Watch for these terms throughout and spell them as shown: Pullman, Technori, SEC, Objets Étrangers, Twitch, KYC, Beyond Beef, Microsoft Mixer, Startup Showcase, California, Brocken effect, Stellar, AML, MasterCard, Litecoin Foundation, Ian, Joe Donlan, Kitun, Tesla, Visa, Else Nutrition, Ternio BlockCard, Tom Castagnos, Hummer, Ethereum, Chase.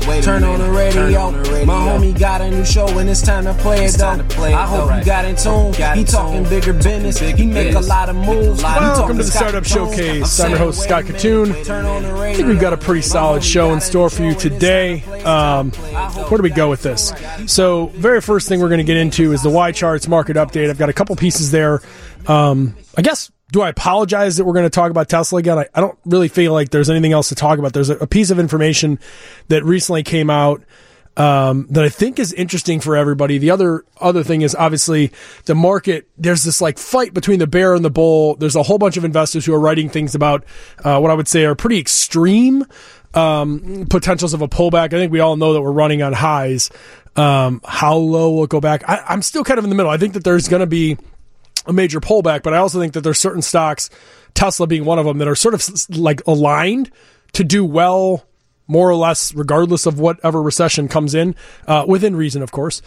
Turn on the radio. My homie got a new show and it's time to play it though. I hope you got in tune. He talking bigger business. He make a lot of moves. Welcome to the Startup Showcase. I'm your host, Scott Cartoon. I think we've got a pretty solid show in store for you today. Where do we go with this? So, very first thing we're going to get into is the Y Charts market update. I've got a couple pieces there. I guess, do I apologize that we're going to talk about Tesla again? I don't really feel like there's anything else to talk about. There's a piece of information that recently came out that I think is interesting for everybody. The other thing is obviously the market. There's this like fight between the bear and the bull. There's a whole bunch of investors who are writing things about what I would say are pretty extreme potentials of a pullback. I think we all know that we're running on highs. How low will it go back? I'm still kind of in the middle. I think that there's going to be a major pullback, but I also think that there's certain stocks, Tesla being one of them, that are sort of like aligned to do well, more or less, regardless of whatever recession comes in, within reason, of course.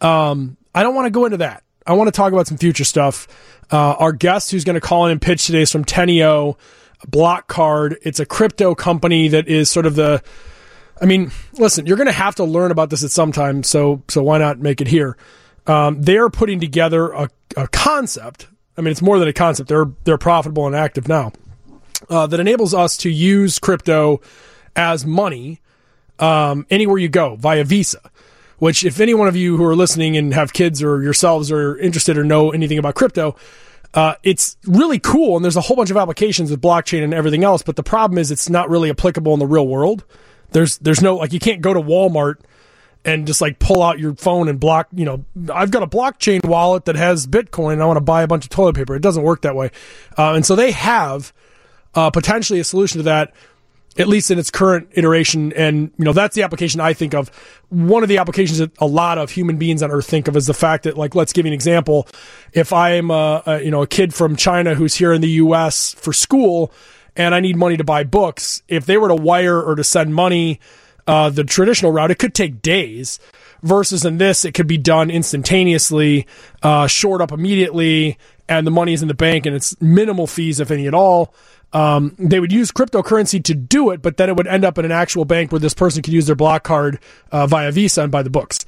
I don't want to go into that. I want to talk about some future stuff. Our guest who's going to call in and pitch today is from Ternio BlockCard. It's a crypto company that is sort of the, I mean, listen, you're going to have to learn about this at some time, so why not make it here? They're putting together a concept. I mean, it's more than a concept. They're profitable and active now, that enables us to use crypto as money anywhere you go via Visa, which if any one of you who are listening and have kids or yourselves are interested or know anything about crypto, it's really cool. And there's a whole bunch of applications with blockchain and everything else. But the problem is it's not really applicable in the real world. There's no, like, you can't go to Walmart and just like pull out your phone and block, you know, I've got a blockchain wallet that has Bitcoin and I want to buy a bunch of toilet paper. It doesn't work that way. And so they have potentially a solution to that, at least in its current iteration. And, you know, that's the application I think of. One of the applications that a lot of human beings on earth think of is the fact that, like, let's give you an example. If I'm a kid from China who's here in the U.S. for school and I need money to buy books, if they were to wire or to send money the traditional route, it could take days, versus in this, it could be done instantaneously, shored up immediately, and the money is in the bank and it's minimal fees, if any at all. They would use cryptocurrency to do it, but then it would end up in an actual bank where this person could use their block card via Visa and buy the books.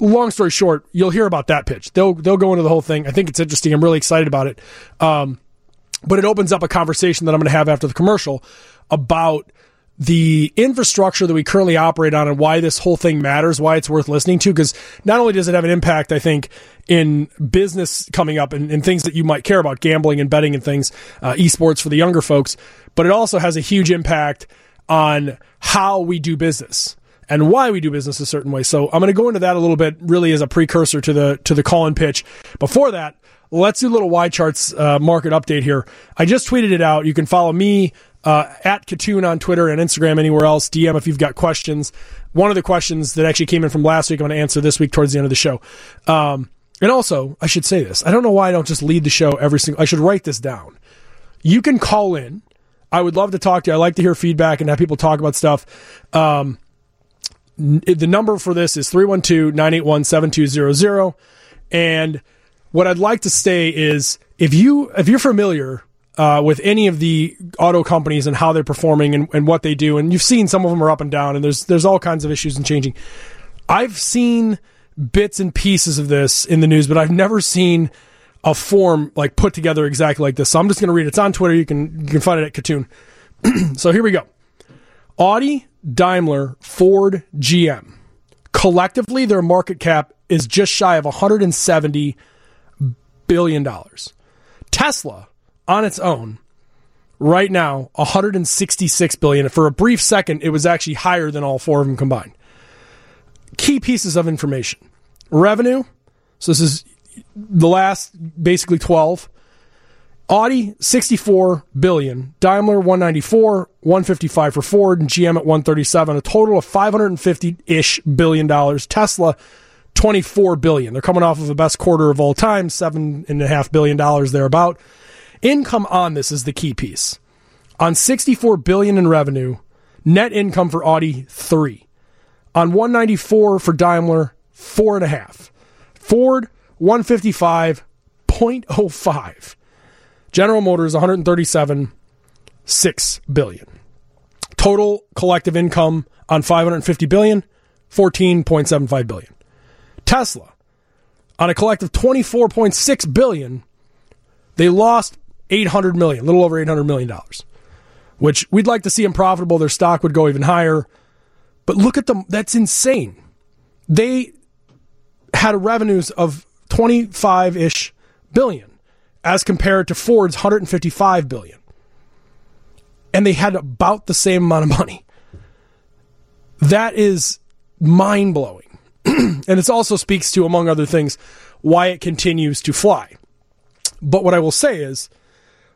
Long story short, you'll hear about that pitch. They'll go into the whole thing. I think it's interesting. I'm really excited about it. But it opens up a conversation that I'm going to have after the commercial about the infrastructure that we currently operate on and why this whole thing matters, why it's worth listening to, because not only does it have an impact, I think, in business coming up and things that you might care about, gambling and betting and things, esports for the younger folks, but it also has a huge impact on how we do business and why we do business a certain way. So I'm going to go into that a little bit, really as a precursor to the call-in pitch. Before that, let's do a little Y Charts market update here. I just tweeted it out. You can follow me at Kitun on Twitter and Instagram, anywhere else. DM if you've got questions. One of the questions that actually came in from last week, I'm going to answer this week towards the end of the show. And also, I should say this. I don't know why I don't just lead the show I should write this down. You can call in. I would love to talk to you. I like to hear feedback and have people talk about stuff. The number for this is 312-981-7200. And what I'd like to say is, if you're familiar with any of the auto companies and how they're performing and what they do, and you've seen some of them are up and down, and there's all kinds of issues and changing. I've seen bits and pieces of this in the news, but I've never seen a form like put together exactly like this. So I'm just going to read it. It's on Twitter. You can find it at Kitun. So here we go. Audi, Daimler, Ford, GM. Collectively, their market cap is just shy of $170 billion. Tesla, on its own, right now, $166 billion. For a brief second, it was actually higher than all four of them combined. Key pieces of information. Revenue. So this is the last, basically 12. Audi, $64 billion. Daimler, $194, $155 for Ford, and GM at $137. A total of $550-ish billion. Tesla, $24 billion. They're coming off of the best quarter of all time, $7.5 billion thereabout. Income on this is the key piece. On $64 billion in revenue, net income for Audi, $3. On $194 for Daimler, $4.5. Ford, $155.05. General Motors, $137.6 billion. Total collective income on $550 billion, $14.75 billion. Tesla, on a collective $24.6 billion, they lost $800 million, a little over $800 million, which we'd like to see them profitable. Their stock would go even higher. But look at them. That's insane. They had revenues of 25-ish billion as compared to Ford's 155 billion. And they had about the same amount of money. That is mind-blowing. And it also speaks to, among other things, why it continues to fly. But what I will say is,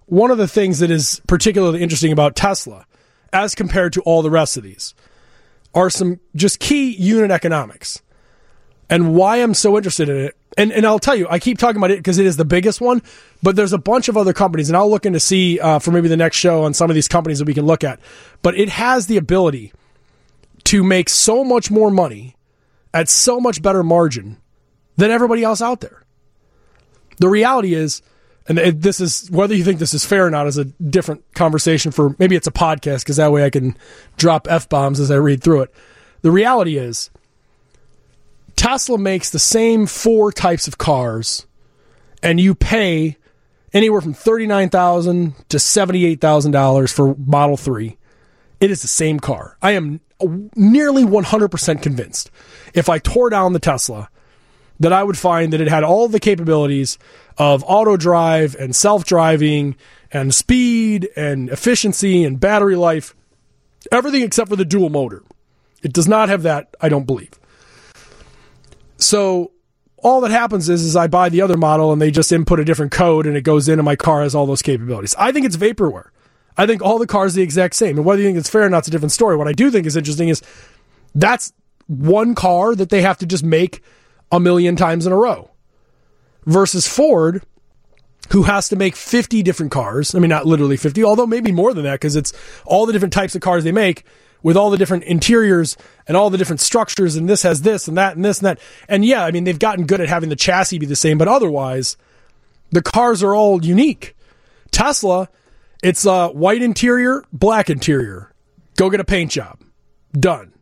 one of the things that is particularly interesting about Tesla, as compared to all the rest of these, are some just key unit economics. And why I'm so interested in it, and I'll tell you, I keep talking about it because it is the biggest one, but there's a bunch of other companies, and I'll look in to see for maybe the next show on some of these companies that we can look at. But it has the ability to make so much more money at so much better margin than everybody else out there. The reality is, and this is, whether you think this is fair or not is a different conversation for, maybe it's a podcast, because that way I can drop F-bombs as I read through it. The reality is, Tesla makes the same four types of cars, and you pay anywhere from $39,000 to $78,000 for Model 3. It is the same car. I am nearly 100% convinced, if I tore down the Tesla, that I would find that it had all the capabilities of auto drive and self-driving and speed and efficiency and battery life, everything except for the dual motor. It does not have that, I don't believe. So all that happens is I buy the other model and they just input a different code and it goes into my car, has all those capabilities. I think it's vaporware. I think all the cars are the exact same. And whether you think it's fair or not, it's a different story. What I do think is interesting is that's one car that they have to just make a million times in a row versus Ford, who has to make 50 different cars. I mean, not literally 50, although maybe more than that, because it's all the different types of cars they make with all the different interiors and all the different structures. And this has this and that and this and that. And yeah, I mean, they've gotten good at having the chassis be the same, but otherwise the cars are all unique. Tesla, it's a white interior, black interior, go get a paint job, done.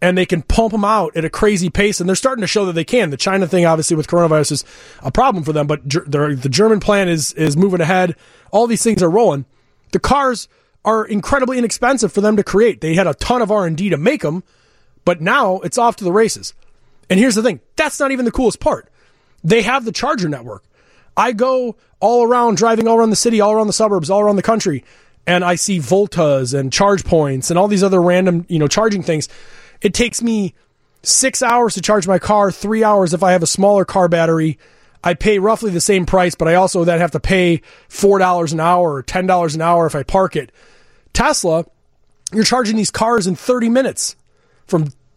And they can pump them out at a crazy pace, and they're starting to show that they can. The China thing, obviously, with coronavirus is a problem for them, but the German plan is moving ahead. All these things are rolling. The cars are incredibly inexpensive for them to create. They had a ton of R&D to make them, but now it's off to the races. And here's the thing. That's not even the coolest part. They have the charger network. I go all around, driving all around the city, all around the suburbs, all around the country, and I see Voltas and charge points and all these other random, charging things. It takes me 6 hours to charge my car, 3 hours if I have a smaller car battery. I pay roughly the same price, but I also then have to pay $4 an hour or $10 an hour if I park it. Tesla, you're charging these cars in 30 minutes, from 2%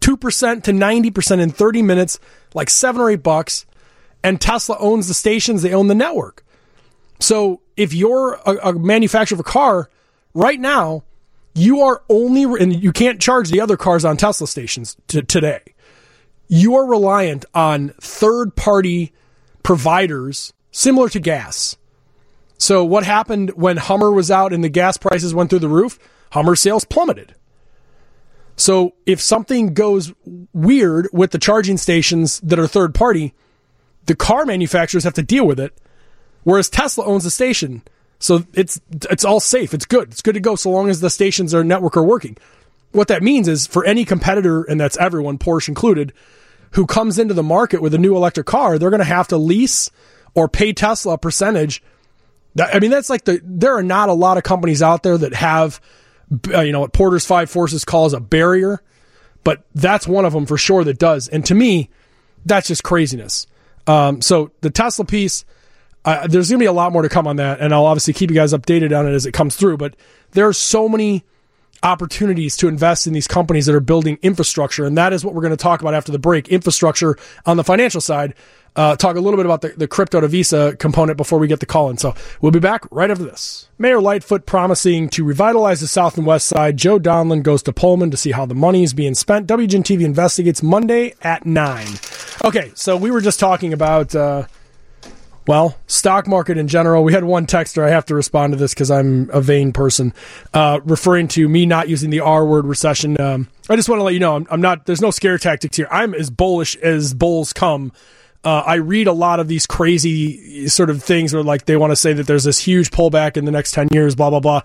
to 90% in 30 minutes, like $7 or $8. And Tesla owns the stations. They own the network. So if you're a manufacturer of a car right now, you are only, and you can't charge the other cars on Tesla stations today. You are reliant on third-party providers similar to gas. So what happened when Hummer was out and the gas prices went through the roof? Hummer sales plummeted. So if something goes weird with the charging stations that are third-party, the car manufacturers have to deal with it, whereas Tesla owns the station. So it's all safe. It's good. It's good to go so long as the stations or network are working. What that means is for any competitor, and that's everyone, Porsche included, who comes into the market with a new electric car, they're going to have to lease or pay Tesla a percentage. I mean, that's like there are not a lot of companies out there that have, what Porter's Five Forces calls a barrier, but that's one of them for sure that does. And to me, that's just craziness. So the Tesla piece, there's going to be a lot more to come on that, and I'll obviously keep you guys updated on it as it comes through, but there are so many opportunities to invest in these companies that are building infrastructure, and that is what we're going to talk about after the break, infrastructure on the financial side. Talk a little bit about the crypto to Visa component before we get the call in. So we'll be back right after this. Mayor Lightfoot promising to revitalize the South and West Side. Joe Donlan goes to Pullman to see how the money is being spent. WGN TV investigates Monday at 9. Okay, so we were just talking about... Well, stock market in general. We had one texter. I have to respond to this because I'm a vain person, referring to me not using the R word, recession. I just want to let you know I'm not. There's no scare tactics here. I'm as bullish as bulls come. I read a lot of these crazy sort of things where like they want to say that there's this huge pullback in the next 10 years, blah, blah, blah.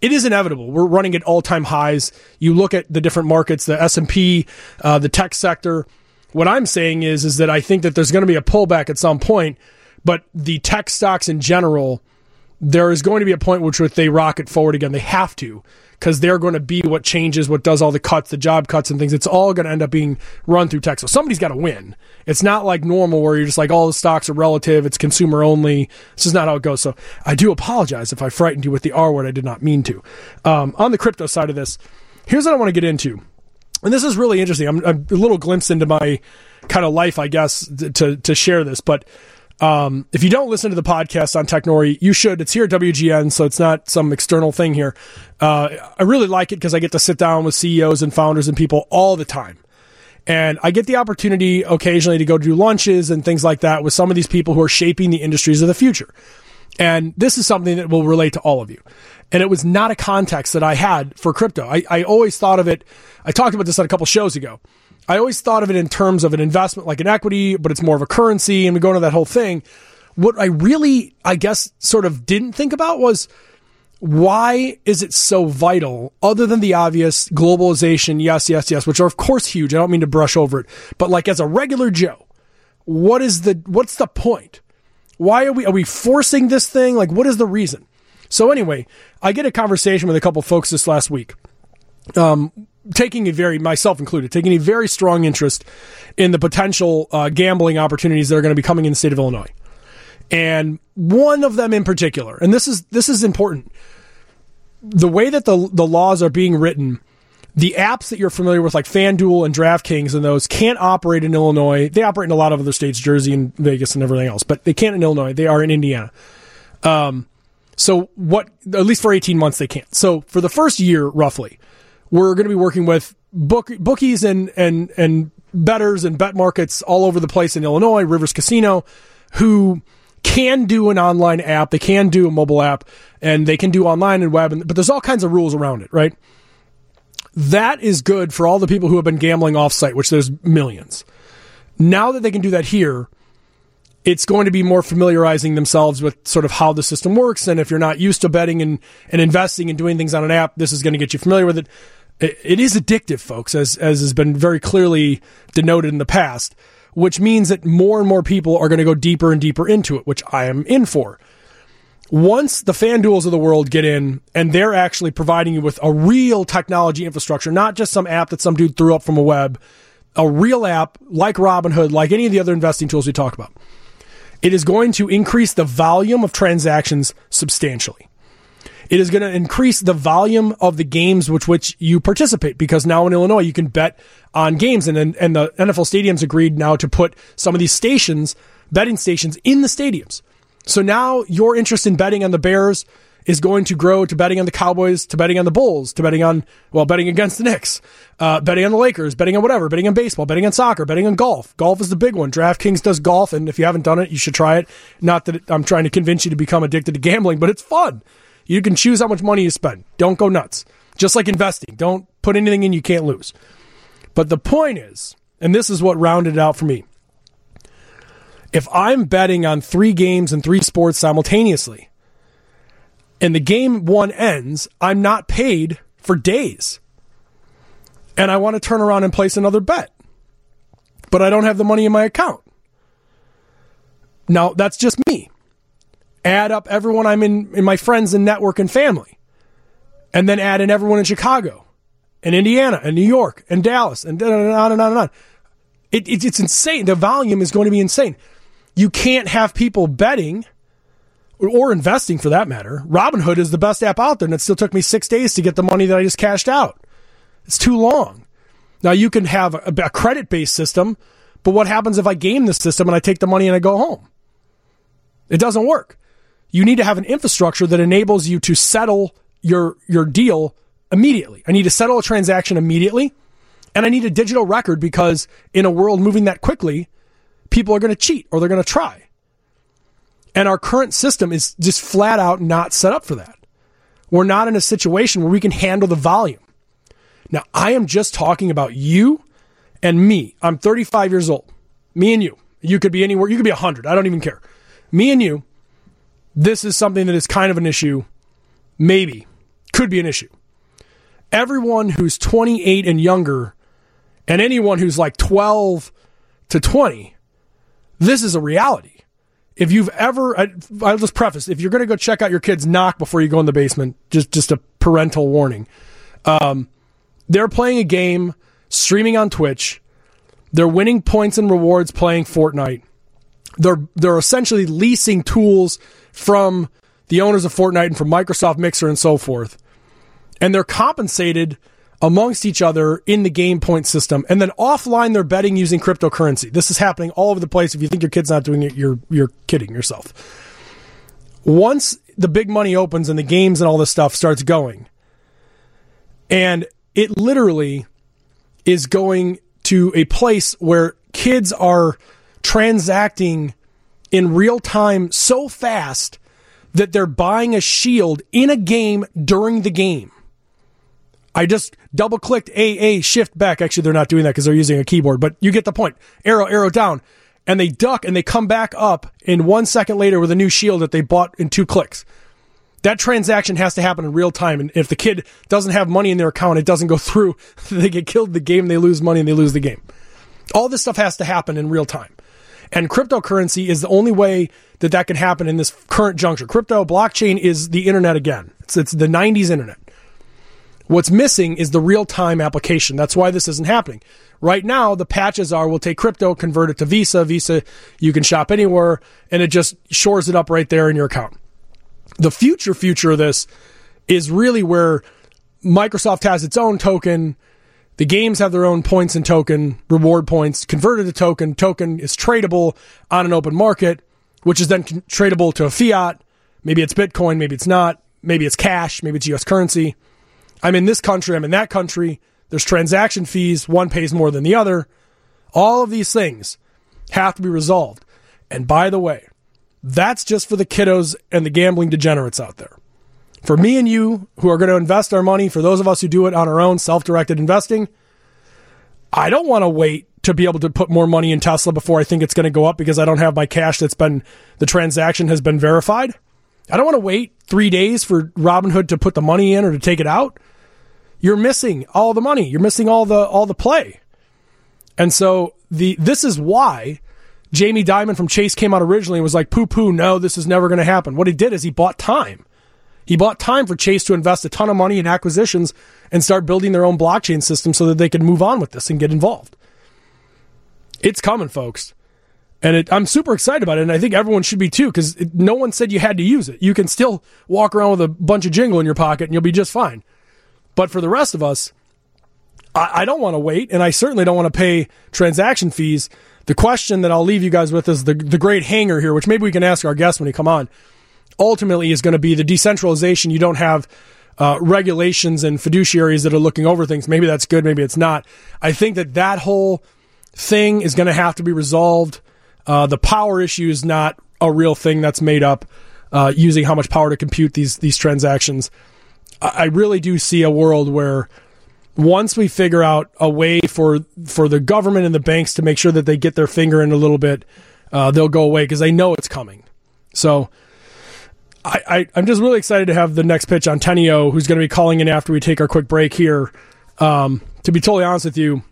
It is inevitable. We're running at all-time highs. You look at the different markets, the S&P, the tech sector. What I'm saying is that I think that there's going to be a pullback at some point, but the tech stocks in general, there is going to be a point which they rocket forward again. They have to, because they're going to be what changes, what does all the cuts, the job cuts and things. It's all going to end up being run through tech. So somebody's got to win. It's not like normal where you're just like, all the stocks are relative. It's consumer only. This is not how it goes. So I do apologize if I frightened you with the R word. I did not mean to. On the crypto side of this, here's what I want to get into. And this is really interesting. I'm a little glimpse into my kind of life, I guess, to share this. But if you don't listen to the podcast on Technori, you should. It's here at WGN, so it's not some external thing here. I really like it because I get to sit down with CEOs and founders and people all the time. And I get the opportunity occasionally to go do lunches and things like that with some of these people who are shaping the industries of the future. And this is something that will relate to all of you. And it was not a context that I had for crypto. I always thought of it, I talked about this on a couple shows ago. I always thought of it in terms of an investment like an equity, but it's more of a currency, and we go into that whole thing. What I really, I guess, sort of didn't think about was, why is it so vital, other than the obvious globalization, yes, yes, yes, which are of course huge. I don't mean to brush over it, but like as a regular Joe, what's the point? Why are we forcing this thing? Like, what is the reason? So anyway, I get a conversation with a couple folks this last week, myself included, taking a very strong interest in the potential gambling opportunities that are going to be coming in the state of Illinois. And one of them in particular, and this is important, the way that the laws are being written, the apps that you're familiar with, like FanDuel and DraftKings and those, can't operate in Illinois. They operate in a lot of other states, Jersey and Vegas and everything else, but they can't in Illinois. They are in Indiana. So at least for 18 months, they can't. So for the first year, roughly, we're going to be working with bookies and bettors and bet markets all over the place in Illinois, Rivers Casino, who can do an online app. They can do a mobile app, and they can do online and web, but there's all kinds of rules around it, right? That is good for all the people who have been gambling offsite, which there's millions. Now that they can do that here, it's going to be more familiarizing themselves with sort of how the system works. And if you're not used to betting and investing and doing things on an app, this is going to get you familiar with it. It is addictive, folks, as has been very clearly denoted in the past, which means that more and more people are going to go deeper and deeper into it, which I am in for. Once the FanDuels of the world get in and they're actually providing you with a real technology infrastructure, not just some app that some dude threw up from a web, a real app like Robinhood, like any of the other investing tools we talk about, it is going to increase the volume of transactions substantially. It is going to increase the volume of the games which you participate, because now in Illinois you can bet on games, and the NFL stadiums agreed now to put some of these stations, betting stations, in the stadiums. So now your interest in betting on the Bears is going to grow to betting on the Cowboys, to betting on the Bulls, to betting against the Knicks, betting on the Lakers, betting on whatever, betting on baseball, betting on soccer, betting on golf. Golf is the big one. DraftKings does golf, and if you haven't done it, you should try it. Not that I'm trying to convince you to become addicted to gambling, but it's fun. You can choose how much money you spend. Don't go nuts. Just like investing. Don't put anything in you can't lose. But the point is, and this is what rounded it out for me, if I'm betting on 3 games and 3 sports simultaneously, and the game 1 ends, I'm not paid for days. And I want to turn around and place another bet, but I don't have the money in my account. Now, that's just me. Add up everyone I'm in my friends and network and family, and then add in everyone in Chicago and Indiana and New York and Dallas and on and on and on. It's insane. The volume is going to be insane. You can't have people betting or investing, for that matter. Robinhood is the best app out there, and it still took me 6 days to get the money that I just cashed out. It's too long. Now, you can have a credit-based system, but what happens if I game the system and I take the money and I go home? It doesn't work. You need to have an infrastructure that enables you to settle your deal immediately. I need to settle a transaction immediately, and I need a digital record, because in a world moving that quickly, people are going to cheat or they're going to try. And our current system is just flat out not set up for that. We're not in a situation where we can handle the volume. Now, I am just talking about you and me. I'm 35 years old. Me and you. You could be anywhere. You could be 100. I don't even care. Me and you, this is something that is kind of an issue. Maybe. Could be an issue. Everyone who's 28 and younger, and anyone who's like 12 to 20, this is a reality. If you've ever, I'll just preface, if you're going to go check out your kids, knock before you go in the basement. Just a parental warning. They're playing a game, streaming on Twitch. They're winning points and rewards playing Fortnite. They're essentially leasing tools from the owners of Fortnite and from Microsoft Mixer and so forth. And they're compensated amongst each other in the game point system. And then offline, they're betting using cryptocurrency. This is happening all over the place. If you think your kid's not doing it, you're kidding yourself. Once the big money opens and the games and all this stuff starts going, and it literally is going to a place where kids are transacting in real time so fast that they're buying a shield in a game during the game. I just double-clicked AA, shift back. Actually, they're not doing that because they're using a keyboard, but you get the point. Arrow, arrow down. And they duck and they come back up in 1 second later with a new shield that they bought in 2 clicks. That transaction has to happen in real time. And if the kid doesn't have money in their account, it doesn't go through. They get killed in the game, they lose money, and they lose the game. All this stuff has to happen in real time. And cryptocurrency is the only way that that can happen in this current juncture. Crypto, blockchain is the internet again. It's the 90s internet. What's missing is the real-time application. That's why this isn't happening. Right now, the patches are, we'll take crypto, convert it to Visa. Visa, you can shop anywhere, and it just shores it up right there in your account. The future of this is really where Microsoft has its own token. The games have their own points and token, reward points, converted to token. Token is tradable on an open market, which is then tradable to a fiat. Maybe it's Bitcoin, maybe it's not. Maybe it's cash, maybe it's U.S. currency. I'm in this country, I'm in that country. There's transaction fees. One pays more than the other. All of these things have to be resolved. And by the way, that's just for the kiddos and the gambling degenerates out there. For me and you who are going to invest our money, for those of us who do it on our own, self-directed investing, I don't want to wait to be able to put more money in Tesla before I think it's going to go up because I don't have my cash the transaction has been verified. I don't want to wait 3 days for Robinhood to put the money in or to take it out. You're missing all the money. You're missing all the play. And so this is why Jamie Dimon from Chase came out originally and was like, poo-poo, no, this is never going to happen. What he did is he bought time. He bought time for Chase to invest a ton of money in acquisitions and start building their own blockchain system so that they could move on with this and get involved. It's coming, folks. And I'm super excited about it, and I think everyone should be too, because no one said you had to use it. You can still walk around with a bunch of jingle in your pocket, and you'll be just fine. But for the rest of us, I don't want to wait, and I certainly don't want to pay transaction fees. The question that I'll leave you guys with is the great hanger here, which maybe we can ask our guest when he come on, ultimately is going to be the decentralization. You don't have regulations and fiduciaries that are looking over things. Maybe that's good, maybe it's not. I think that whole thing is going to have to be resolved. The power issue is not a real thing that's made up using how much power to compute these transactions. I really do see a world where once we figure out a way for the government and the banks to make sure that they get their finger in a little bit, they'll go away because they know it's coming. So I'm just really excited to have the next pitch on Ternio, who's going to be calling in after we take our quick break here. To be totally honest with you,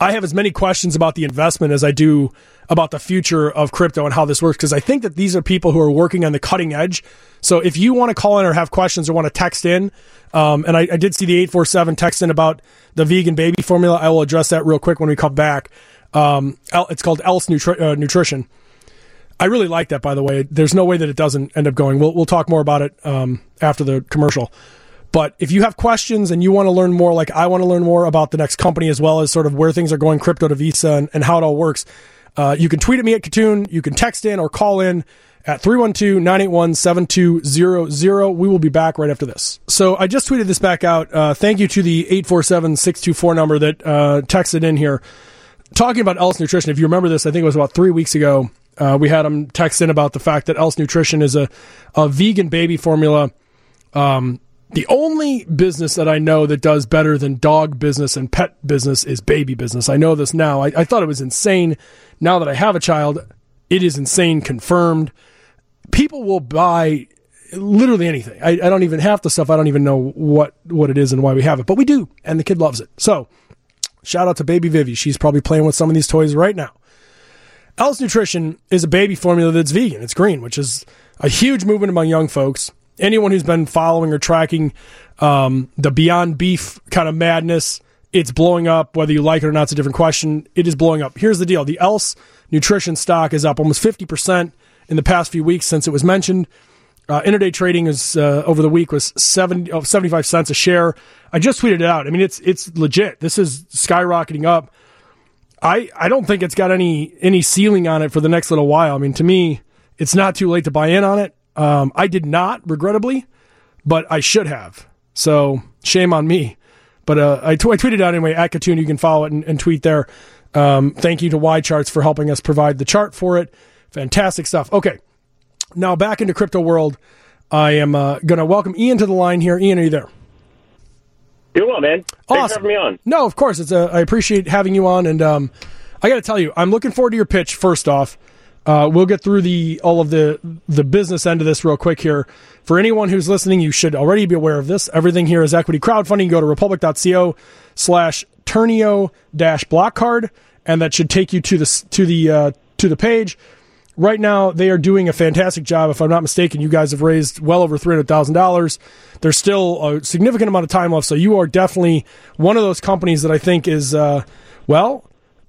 I have as many questions about the investment as I do about the future of crypto and how this works, because I think that these are people who are working on the cutting edge. So if you want to call in or have questions or want to text in, and I did see the 847 text in about the vegan baby formula. I will address that real quick when we come back. It's called Else Nutrition. I really like that, by the way. There's no way that it doesn't end up going. We'll talk more about it after the commercial. But if you have questions and you want to learn more, like I want to learn more about the next company as well as sort of where things are going, crypto to Visa and how it all works, you can tweet at me at Kitun. You can text in or call in at 312-981-7200. We will be back right after this. So I just tweeted this back out. Thank you to the 847-624 number that texted in here. Talking about Else Nutrition, if you remember this, I think it was about 3 weeks ago. We had him text in about the fact that Else Nutrition is a vegan baby formula. The only business that I know that does better than dog business and pet business is baby business. I know this now. I thought it was insane. Now that I have a child, it is insane, confirmed. People will buy literally anything. I don't even have the stuff. I don't even know what it is and why we have it, but we do, and the kid loves it. So shout out to Baby Vivi. She's probably playing with some of these toys right now. Else Nutrition is a baby formula that's vegan. It's green, which is a huge movement among young folks. Anyone who's been following or tracking the Beyond Beef kind of madness, it's blowing up. Whether you like it or not, it's a different question. It is blowing up. Here's the deal. The Else Nutrition stock is up almost 50% in the past few weeks since it was mentioned. Interday trading is over the week was 75 cents a share. I just tweeted it out. I mean, it's legit. This is skyrocketing up. I don't think it's got any ceiling on it for the next little while. I mean, to me, it's not too late to buy in on it. I did not, regrettably, but I should have. So shame on me. But I tweeted out anyway, at Kitun, you can follow it and tweet there. Thank you to Y Charts for helping us provide the chart for it. Fantastic stuff. Okay, now back into crypto world. I am going to welcome Ian to the line here. Ian, are you there? Doing well, man. Awesome. Thanks for having me on. No, of course. I appreciate having you on. And I got to tell you, I'm looking forward to your pitch, first off. We'll get through all of the business end of this real quick here. For anyone who's listening, you should already be aware of this. Everything here is equity crowdfunding. Go to republic.co/Ternio-BlockCard, and that should take you to the page. Right now, they are doing a fantastic job. If I'm not mistaken, you guys have raised well over $300,000. There's still a significant amount of time left, so you are definitely one of those companies that I think is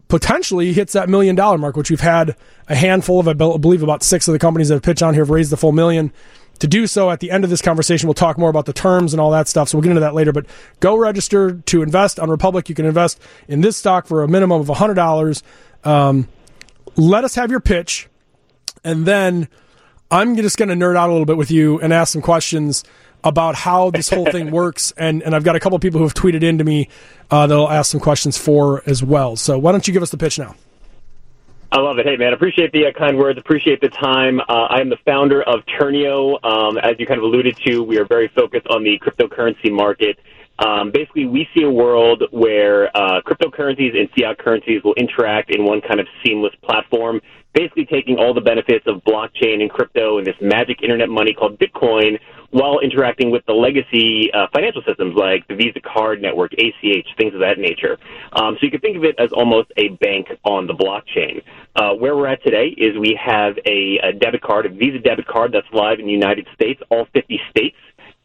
potentially hits that $1 million mark, which we've had a handful of. I believe about 6 of the companies that have pitched on here have raised the full $1 million. To do so, at the end of this conversation, we'll talk more about the terms and all that stuff, so we'll get into that later. But go register to invest on Republic. You can invest in this stock for a minimum of $100. Let us have your pitch, and then I'm just going to nerd out a little bit with you and ask some questions about how this whole thing works, and I've got a couple of people who have tweeted into me that'll ask some questions for as well. So why don't you give us the pitch now? I love it. Hey, man, appreciate the kind words, appreciate the time. I am the founder of Ternio. As you kind of alluded to, we are very focused on the cryptocurrency market. Basically, we see a world where cryptocurrencies and fiat currencies will interact in one kind of seamless platform, basically taking all the benefits of blockchain and crypto and this magic internet money called Bitcoin while interacting with the legacy financial systems like the Visa card network, ACH, things of that nature. So you can think of it as almost a bank on the blockchain. Where we're at today is we have a debit card, a Visa debit card that's live in the United States, all 50 states.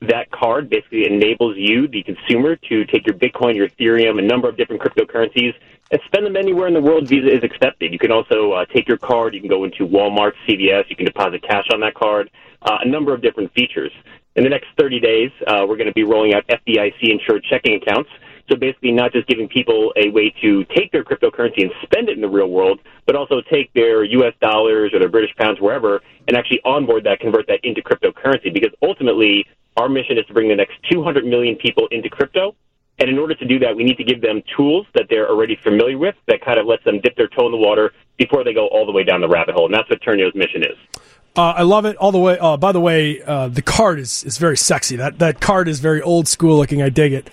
That card basically enables you, the consumer, to take your Bitcoin, your Ethereum, a number of different cryptocurrencies, and spend them anywhere in the world Visa is accepted. You can also take your card, you can go into Walmart, CVS, you can deposit cash on that card, a number of different features. In the next 30 days, we're going to be rolling out FDIC-insured checking accounts. So basically not just giving people a way to take their cryptocurrency and spend it in the real world, but also take their U.S. dollars or their British pounds, wherever, and actually onboard that, convert that into cryptocurrency. Because ultimately, our mission is to bring the next 200 million people into crypto. And in order to do that, we need to give them tools that they're already familiar with that kind of lets them dip their toe in the water before they go all the way down the rabbit hole. And that's what Ternio's mission is. I love it all the way. By the way, the card is very sexy. That card is very old school looking. I dig it.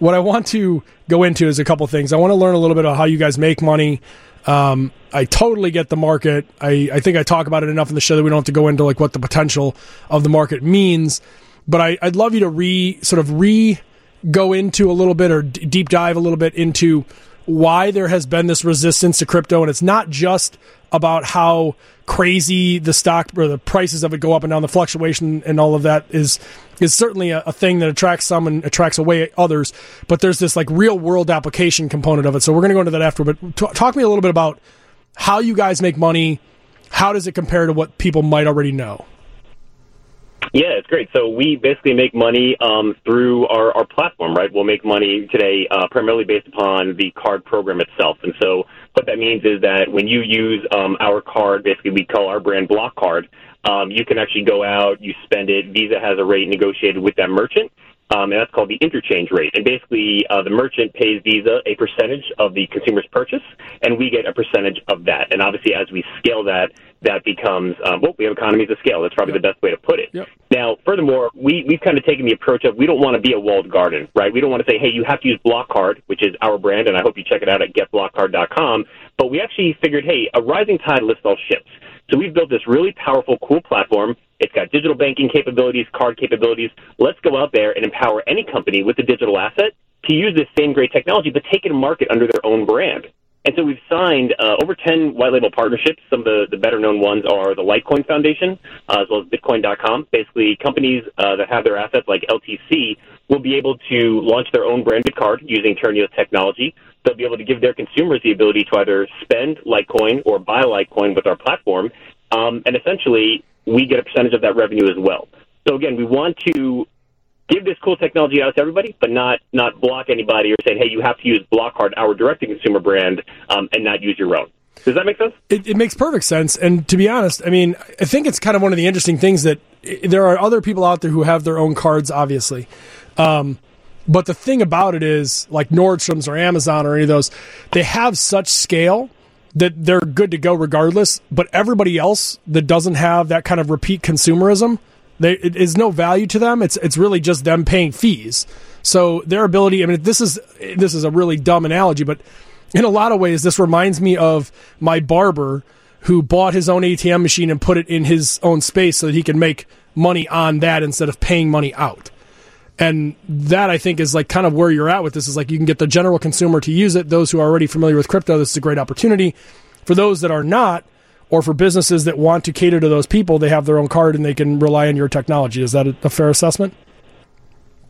What I want to go into is a couple things. I want to learn a little bit about how you guys make money. I totally get the market. I think I talk about it enough in the show that we don't have to go into like what the potential of the market means. But I'd love you to go into a little bit or deep dive a little bit into why there has been this resistance to crypto. And it's not just about how crazy the stock or the prices of it go up and down, the fluctuation and all of that is certainly a thing that attracts some and attracts away others, but there's this like real world application component of it. So we're going to go into that after, but talk to me a little bit about how you guys make money. How does it compare to what people might already know? Yeah, it's great. So we basically make money through our platform, right? We'll make money today primarily based upon the card program itself. And so what that means is that when you use our card, basically we call our brand Block Card, you can actually go out, you spend it. Visa has a rate negotiated with that merchant. and that's called the interchange rate. And basically, the merchant pays Visa a percentage of the consumer's purchase, and we get a percentage of that. And obviously, as we scale that, that becomes, well, we have economies of scale. That's probably the best way to put it. Yep. Now, furthermore, we've kind of taken the approach of we don't want to be a walled garden, right? We don't want to say, hey, you have to use BlockCard, which is our brand, and I hope you check it out at getblockcard.com. But we actually figured, hey, a rising tide lifts all ships. So we've built this really powerful, cool platform. It's got digital banking capabilities, card capabilities. Let's go out there and empower any company with a digital asset to use this same great technology, but take it to market under their own brand. And so we've signed over 10 white label partnerships. Some of the better-known ones are the Litecoin Foundation, as well as Bitcoin.com. Basically, companies that have their assets like LTC will be able to launch their own branded card using Ternio's technology. They'll be able to give their consumers the ability to either spend Litecoin or buy Litecoin with our platform, and essentially we get a percentage of that revenue as well. So again, we want to give this cool technology out to everybody, but not block anybody or say, hey, you have to use BlockCard, our direct-to-consumer brand, and not use your own. Does that make sense? It makes perfect sense. And to be honest, I mean, I think it's kind of one of the interesting things that there are other people out there who have their own cards, obviously. But the thing about it is, like Nordstrom's or Amazon or any of those, they have such scale that they're good to go regardless. But everybody else that doesn't have that kind of repeat consumerism, it is no value to them. It's really just them paying fees. So their ability, I mean, this is a really dumb analogy, but in a lot of ways, this reminds me of my barber who bought his own ATM machine and put it in his own space so that he can make money on that instead of paying money out. And that, I think, is like kind of where you're at with this, is like you can get the general consumer to use it. Those who are already familiar with crypto, this is a great opportunity. For those that are not, or for businesses that want to cater to those people, they have their own card and they can rely on your technology. Is that a fair assessment?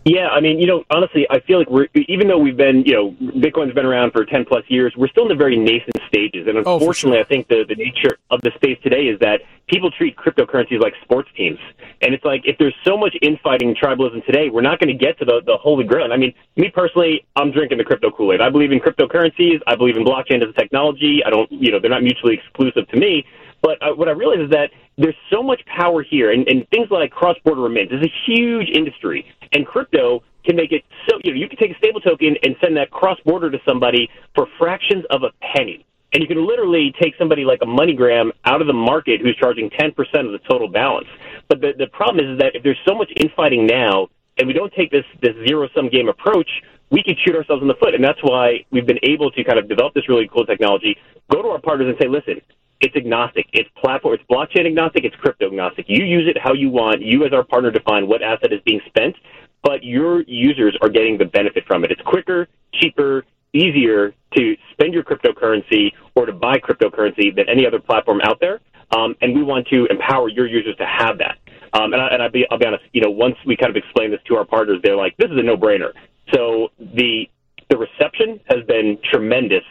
Yeah, I mean, you know, honestly, I feel like even though we've been, you know, Bitcoin's been around for 10 plus years, we're still in the very nascent stages. And unfortunately, I think the nature of the space today is that people treat cryptocurrencies like sports teams. And it's like, if there's so much infighting and tribalism today, we're not going to get to the holy grail. And I mean, me personally, I'm drinking the crypto Kool-Aid. I believe in cryptocurrencies. I believe in blockchain as a technology. I don't, you know, they're not mutually exclusive to me. But what I realize is that there's so much power here, and things like cross-border remittance is a huge industry, and crypto can make it so, you know, you can take a stable token and send that cross-border to somebody for fractions of a penny. And you can literally take somebody like a MoneyGram out of the market who's charging 10% of the total balance. But the problem is that if there's so much infighting now, and we don't take this zero-sum game approach, we could shoot ourselves in the foot. And that's why we've been able to kind of develop this really cool technology, go to our partners and say, listen, it's agnostic. It's platform. It's blockchain agnostic. It's crypto agnostic. You use it how you want. You, as our partner, define what asset is being spent, but your users are getting the benefit from it. It's quicker, cheaper, easier to spend your cryptocurrency or to buy cryptocurrency than any other platform out there. And we want to empower your users to have that. I'll be honest. You know, once we kind of explain this to our partners, they're like, "This is a no-brainer." So the reception has been tremendous.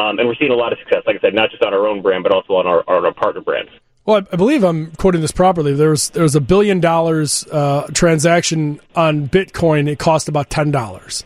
And we're seeing a lot of success, like I said, not just on our own brand, but also on our partner brands. Well, I believe I'm quoting this properly. There was $1 billion transaction on Bitcoin. It cost about $10.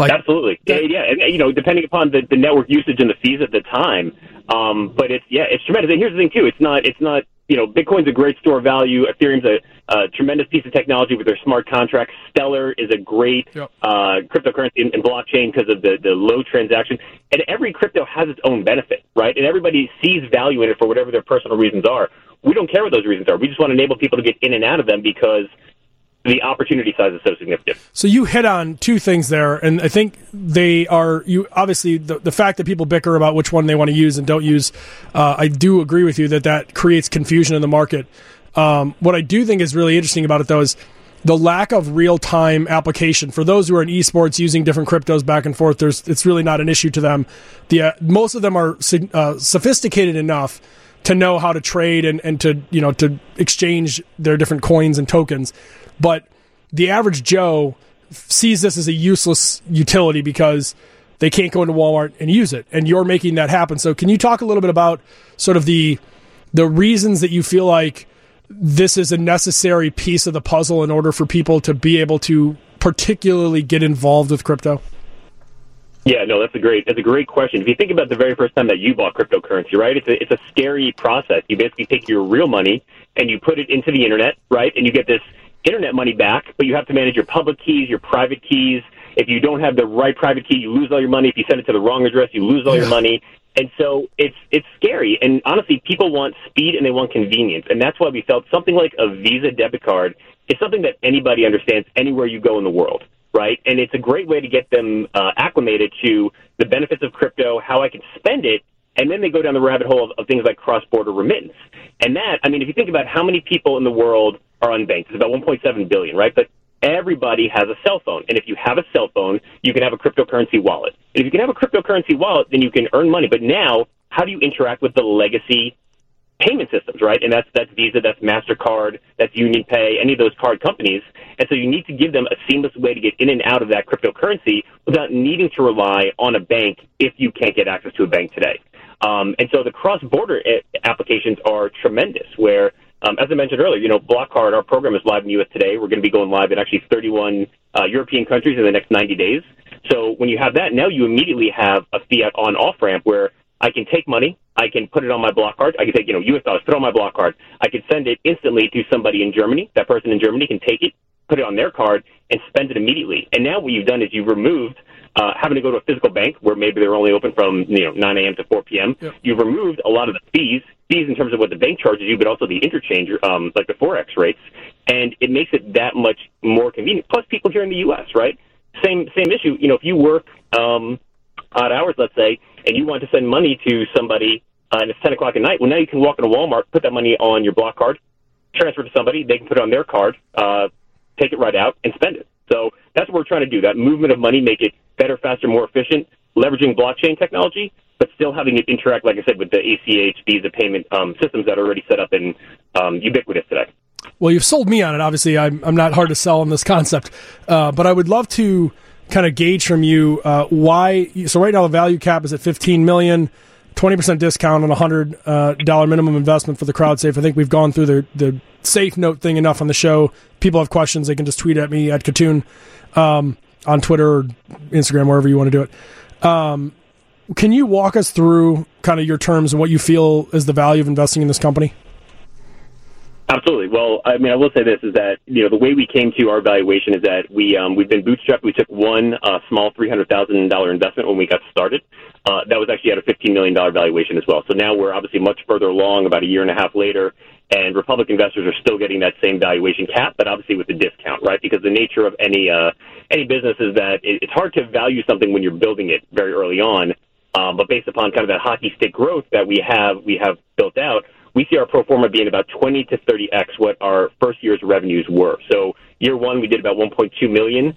Like, absolutely. Yeah. And, you know, depending upon the network usage and the fees at the time. But it's tremendous. And here's the thing, too. It's not. You know, Bitcoin's a great store of value. Ethereum's a tremendous piece of technology with their smart contracts. Stellar is a great cryptocurrency and blockchain because of the low transaction. And every crypto has its own benefit, right? And everybody sees value in it for whatever their personal reasons are. We don't care what those reasons are. We just want to enable people to get in and out of them because the opportunity size is so significant. So you hit on two things there, and I think they are, you obviously, the fact that people bicker about which one they want to use and don't use, I do agree with you that creates confusion in the market. What I do think is really interesting about it, though, is the lack of real-time application. For those who are in esports using different cryptos back and forth, it's really not an issue to them. Most of them are sophisticated enough to know how to trade and to, you know, to exchange their different coins and tokens. But the average Joe sees this as a useless utility because they can't go into Walmart and use it. And you're making that happen. So can you talk a little bit about sort of the reasons that you feel like this is a necessary piece of the puzzle in order for people to be able to particularly get involved with crypto? Yeah, no, that's a great question. If you think about the very first time that you bought cryptocurrency, right? It's a scary process. You basically take your real money and you put it into the internet, right? And you get this internet money back, but you have to manage your public keys, your private keys. If you don't have the right private key, you lose all your money. If you send it to the wrong address, you lose all your money. And so it's scary. And honestly, people want speed and they want convenience. And that's why we felt something like a Visa debit card is something that anybody understands anywhere you go in the world, right? And it's a great way to get them acclimated to the benefits of crypto, how I can spend it. And then they go down the rabbit hole of things like cross-border remittance. And that, I mean, if you think about how many people in the world are unbanked, it's about 1.7 billion, right? But everybody has a cell phone. And if you have a cell phone, you can have a cryptocurrency wallet. And if you can have a cryptocurrency wallet, then you can earn money. But now, how do you interact with the legacy payment systems, right? And that's Visa, that's MasterCard, that's UnionPay, any of those card companies. And so you need to give them a seamless way to get in and out of that cryptocurrency without needing to rely on a bank if you can't get access to a bank today. And so the cross-border applications are tremendous, where, as I mentioned earlier, you know, BlockCard, our program is live in the U.S. today. We're going to be going live in actually 31 European countries in the next 90 days. So when you have that, now you immediately have a fiat on-off ramp where I can take money, I can put it on my BlockCard, I can take, you know, U.S. dollars, put it on my BlockCard, I can send it instantly to somebody in Germany. That person in Germany can take it, put it on their card, and spend it immediately. And now what you've done is you've removed having to go to a physical bank where maybe they're only open from, you know, 9 a.m. to 4 p.m. Yep. You've removed a lot of the fees in terms of what the bank charges you, but also the interchange, like the Forex rates, and it makes it that much more convenient. Plus, people here in the U.S., right? Same issue. You know, if you work odd hours, let's say, and you want to send money to somebody and it's 10 o'clock at night, well, now you can walk into Walmart, put that money on your block card, transfer to somebody, they can put it on their card, take it right out, and spend it. So that's what we're trying to do, that movement of money, make it better, faster, more efficient, leveraging blockchain technology, but still having it interact, like I said, with the ACH, Visa payment systems that are already set up and ubiquitous today. Well, you've sold me on it. Obviously, I'm not hard to sell on this concept, but I would love to kind of gauge from you why. So right now the value cap is at $15 million, 20% discount on $100 minimum investment for the CrowdSafe. I think we've gone through the safe note thing enough on the show. People have questions, they can just tweet at me at Kitun on Twitter or Instagram, wherever you want to do it. Can you walk us through kind of your terms and what you feel is the value of investing in this company? Absolutely. Well, I mean, I will say this is that, you know, the way we came to our valuation is that we've been bootstrapped. We took one small $300,000 investment when we got started. That was actually at a $15 million valuation as well. So now we're obviously much further along, about a year and a half later, and Republic investors are still getting that same valuation cap, but obviously with a discount, right? Because the nature of any business is that it's hard to value something when you're building it very early on. But based upon kind of that hockey stick growth that we have built out, we see our pro forma being about 20 to 30x what our first year's revenues were. So year one, we did about 1.2 million.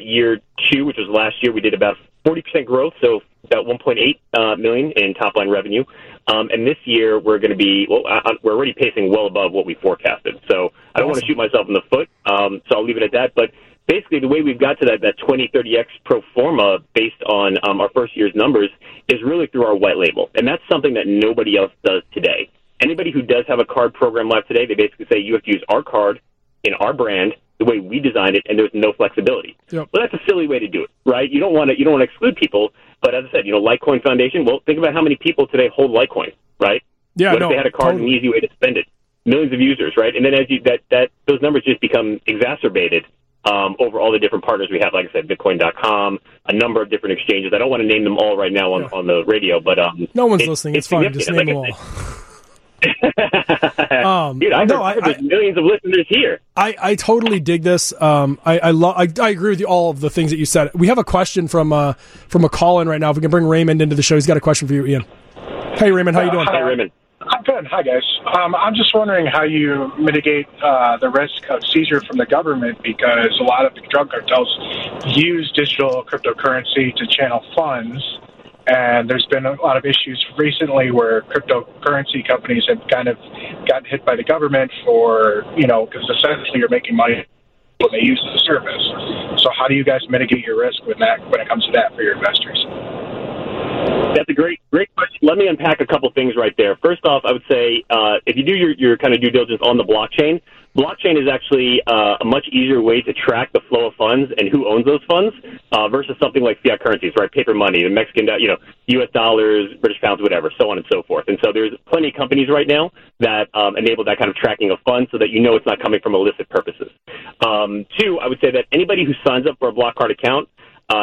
Year two, which was last year, we did about 40% growth, so about 1.8 million in top line revenue. And this year, we're going to be we're already pacing well above what we forecasted. So I don't want to shoot myself in the foot, so I'll leave it at that. But basically, the way we've got to that 20, 30x pro forma based on our first year's numbers is really through our white label, and that's something that nobody else does today. Anybody who does have a card program live today, they basically say you have to use our card in our brand the way we designed it, and there's no flexibility. Yep. Well, that's a silly way to do it, right? You don't want to exclude people, but as I said, you know, Litecoin Foundation. Well, think about how many people today hold Litecoin, right? Yeah. What if they had a card, totally, an easy way to spend it? Millions of users, right? And then as you that those numbers just become exacerbated over all the different partners we have. Like I said, Bitcoin.com, a number of different exchanges. I don't want to name them all right now on the radio, but no one's listening. It's fine. Just name them all. Dude, I heard there's millions of listeners here. I totally dig this. I agree with you, all of the things that you said. We have a question from a call in right now. If we can bring Raymond into the show, he's got a question for you, Ian. Hey, Raymond, how you doing? Hi, Raymond. I'm good. Hi, guys. I'm just wondering how you mitigate the risk of seizure from the government, because a lot of the drug cartels use digital cryptocurrency to channel funds. And there's been a lot of issues recently where cryptocurrency companies have kind of gotten hit by the government for, you know, because essentially you're making money when they use the service. So how do you guys mitigate your risk with that when it comes to that for your investors? That's a great question. Let me unpack a couple things right there. First off, I would say if you do your kind of due diligence on the blockchain, blockchain is actually a much easier way to track the flow of funds and who owns those funds versus something like fiat currencies, right? Paper money, the Mexican, you know, U.S. dollars, British pounds, whatever, so on and so forth. And so there's plenty of companies right now that enable that kind of tracking of funds so that you know it's not coming from illicit purposes. Two, I would say that anybody who signs up for a BlockCard account,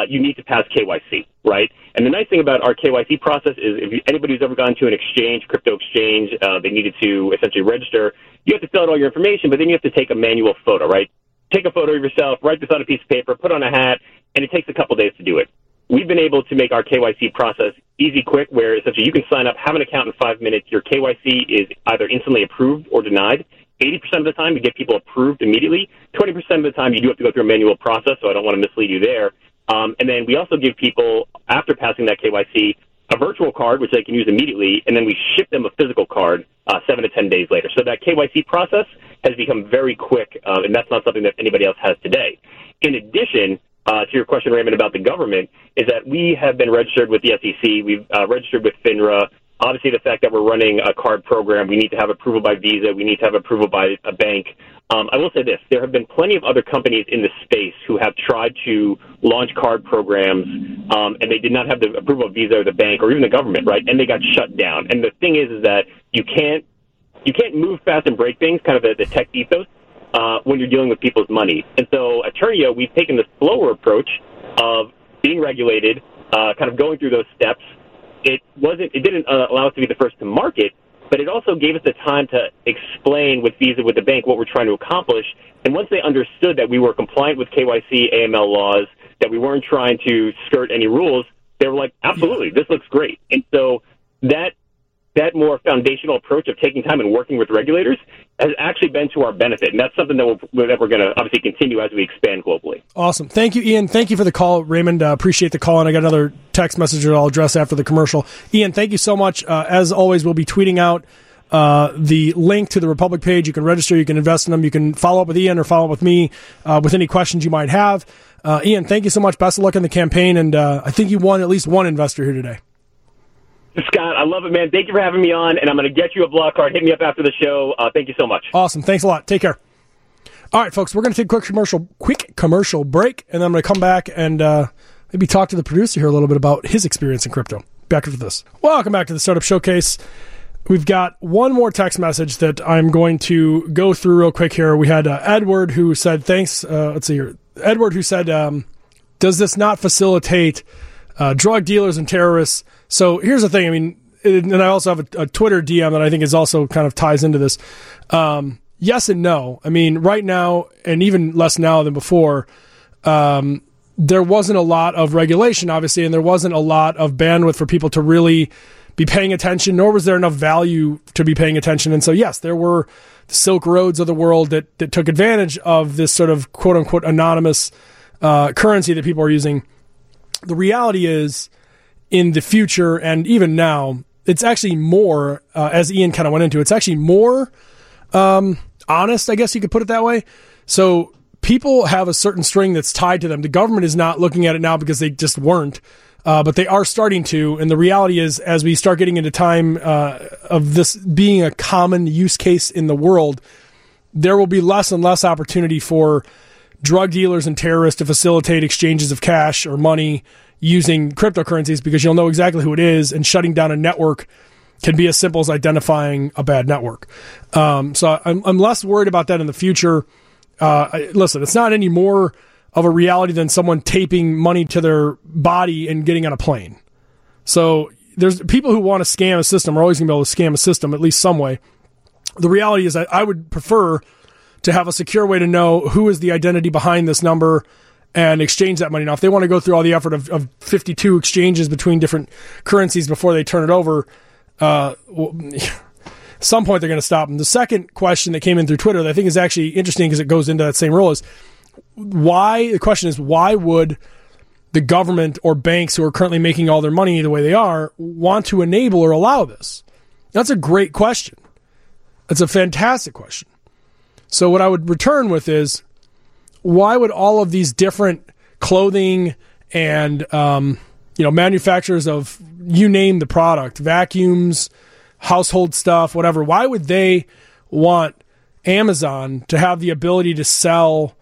you need to pass KYC, right? And the nice thing about our KYC process is if anybody who's ever gone to an exchange, crypto exchange, they needed to essentially register, you have to fill out all your information, but then you have to take a manual photo, right? Take a photo of yourself, write this on a piece of paper, put on a hat, and it takes a couple days to do it. We've been able to make our KYC process easy, quick, where essentially you can sign up, have an account in 5 minutes, your KYC is either instantly approved or denied. 80% of the time, you get people approved immediately. 20% of the time, you do have to go through a manual process, so I don't want to mislead you there. And then we also give people, after passing that KYC, a virtual card, which they can use immediately, and then we ship them a physical card 7 to 10 days later. So that KYC process has become very quick, and that's not something that anybody else has today. In addition, to your question, Raymond, about the government, is that we have been registered with the SEC. We've registered with FINRA. Obviously, the fact that we're running a card program, we need to have approval by Visa. We need to have approval by a bank. I will say this. There have been plenty of other companies in this space who have tried to launch card programs, and they did not have the approval of Visa or the bank or even the government, right? And they got shut down. And the thing is that you can't move fast and break things, kind of the tech ethos, when you're dealing with people's money. And so at Ternio, we've taken the slower approach of being regulated, kind of going through those steps. It didn't allow us to be the first to market, but it also gave us the time to explain with Visa, with the bank, what we're trying to accomplish. And once they understood that we were compliant with KYC, AML laws, that we weren't trying to skirt any rules, they were like, absolutely, this looks great. And so that more foundational approach of taking time and working with regulators has actually been to our benefit. And that's something that we're going to obviously continue as we expand globally. Awesome. Thank you, Ian. Thank you for the call, Raymond. Appreciate the call. And I got another text message that I'll address after the commercial. Ian, thank you so much. As always, we'll be tweeting out the link to the Republic page. You can register. You can invest in them. You can follow up with Ian or follow up with me with any questions you might have. Ian, thank you so much. Best of luck in the campaign. And I think you won at least one investor here today. Scott, I love it, man. Thank you for having me on, and I'm going to get you a block card. Hit me up after the show. Thank you so much. Awesome. Thanks a lot. Take care. All right, folks, we're going to take a quick commercial break, and then I'm going to come back and maybe talk to the producer here a little bit about his experience in crypto. Back after this. Welcome back to the Startup Showcase. We've got one more text message that I'm going to go through real quick here. We had Edward who said, thanks. Let's see here. Edward who said, does this not facilitate drug dealers and terrorists? So here's the thing. I mean, and I also have a Twitter DM that I think is also kind of ties into this. Yes and no. I mean, right now, and even less now than before, there wasn't a lot of regulation, obviously, and there wasn't a lot of bandwidth for people to really be paying attention, nor was there enough value to be paying attention. And so, yes, there were the Silk Roads of the world that took advantage of this sort of quote-unquote anonymous currency that people are using. The reality is, in the future and even now, it's actually more, as Ian kind of went into, it's actually more honest, I guess you could put it that way. So people have a certain string that's tied to them. The government is not looking at it now because they just weren't, but they are starting to. And the reality is, as we start getting into time of this being a common use case in the world, there will be less and less opportunity for drug dealers and terrorists to facilitate exchanges of cash or money using cryptocurrencies, because you'll know exactly who it is, and shutting down a network can be as simple as identifying a bad network. So I'm less worried about that in the future. Listen, it's not any more of a reality than someone taping money to their body and getting on a plane. So there's people who want to scam a system are always going to be able to scam a system, at least some way. The reality is that I would prefer to have a secure way to know who is the identity behind this number and exchange that money. Now, if they want to go through all the effort of 52 exchanges between different currencies before they turn it over, at some point they're going to stop them. The second question that came in through Twitter that I think is actually interesting because it goes into that same role is why would the government or banks who are currently making all their money the way they are want to enable or allow this? That's a great question. That's a fantastic question. So what I would return with is, why would all of these different clothing and manufacturers of, you name the product, vacuums, household stuff, whatever, why would they want Amazon to have the ability to sell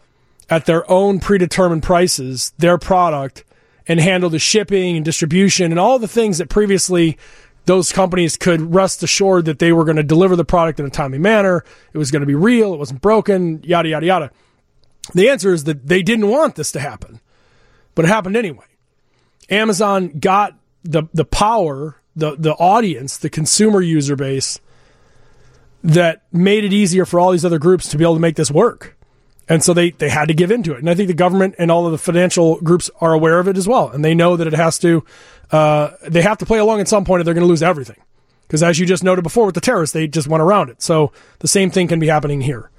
at their own predetermined prices their product and handle the shipping and distribution and all the things that previously those companies could rest assured that they were going to deliver the product in a timely manner. It was going to be real. It wasn't broken, yada, yada, yada. The answer is that they didn't want this to happen, but it happened anyway. Amazon got the power, the audience, the consumer user base that made it easier for all these other groups to be able to make this work. And so they had to give into it. And I think the government and all of the financial groups are aware of it as well. And they know that it has to, they have to play along at some point or they're going to lose everything. Because as you just noted before with the terrorists, they just went around it. So the same thing can be happening here.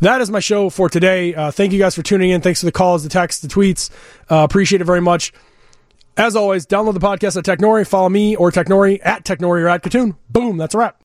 That is my show for today. Thank you guys for tuning in. Thanks for the calls, the texts, the tweets. Appreciate it very much. As always, download the podcast at Technori. Follow me or Technori at Kitun. Boom, that's a wrap.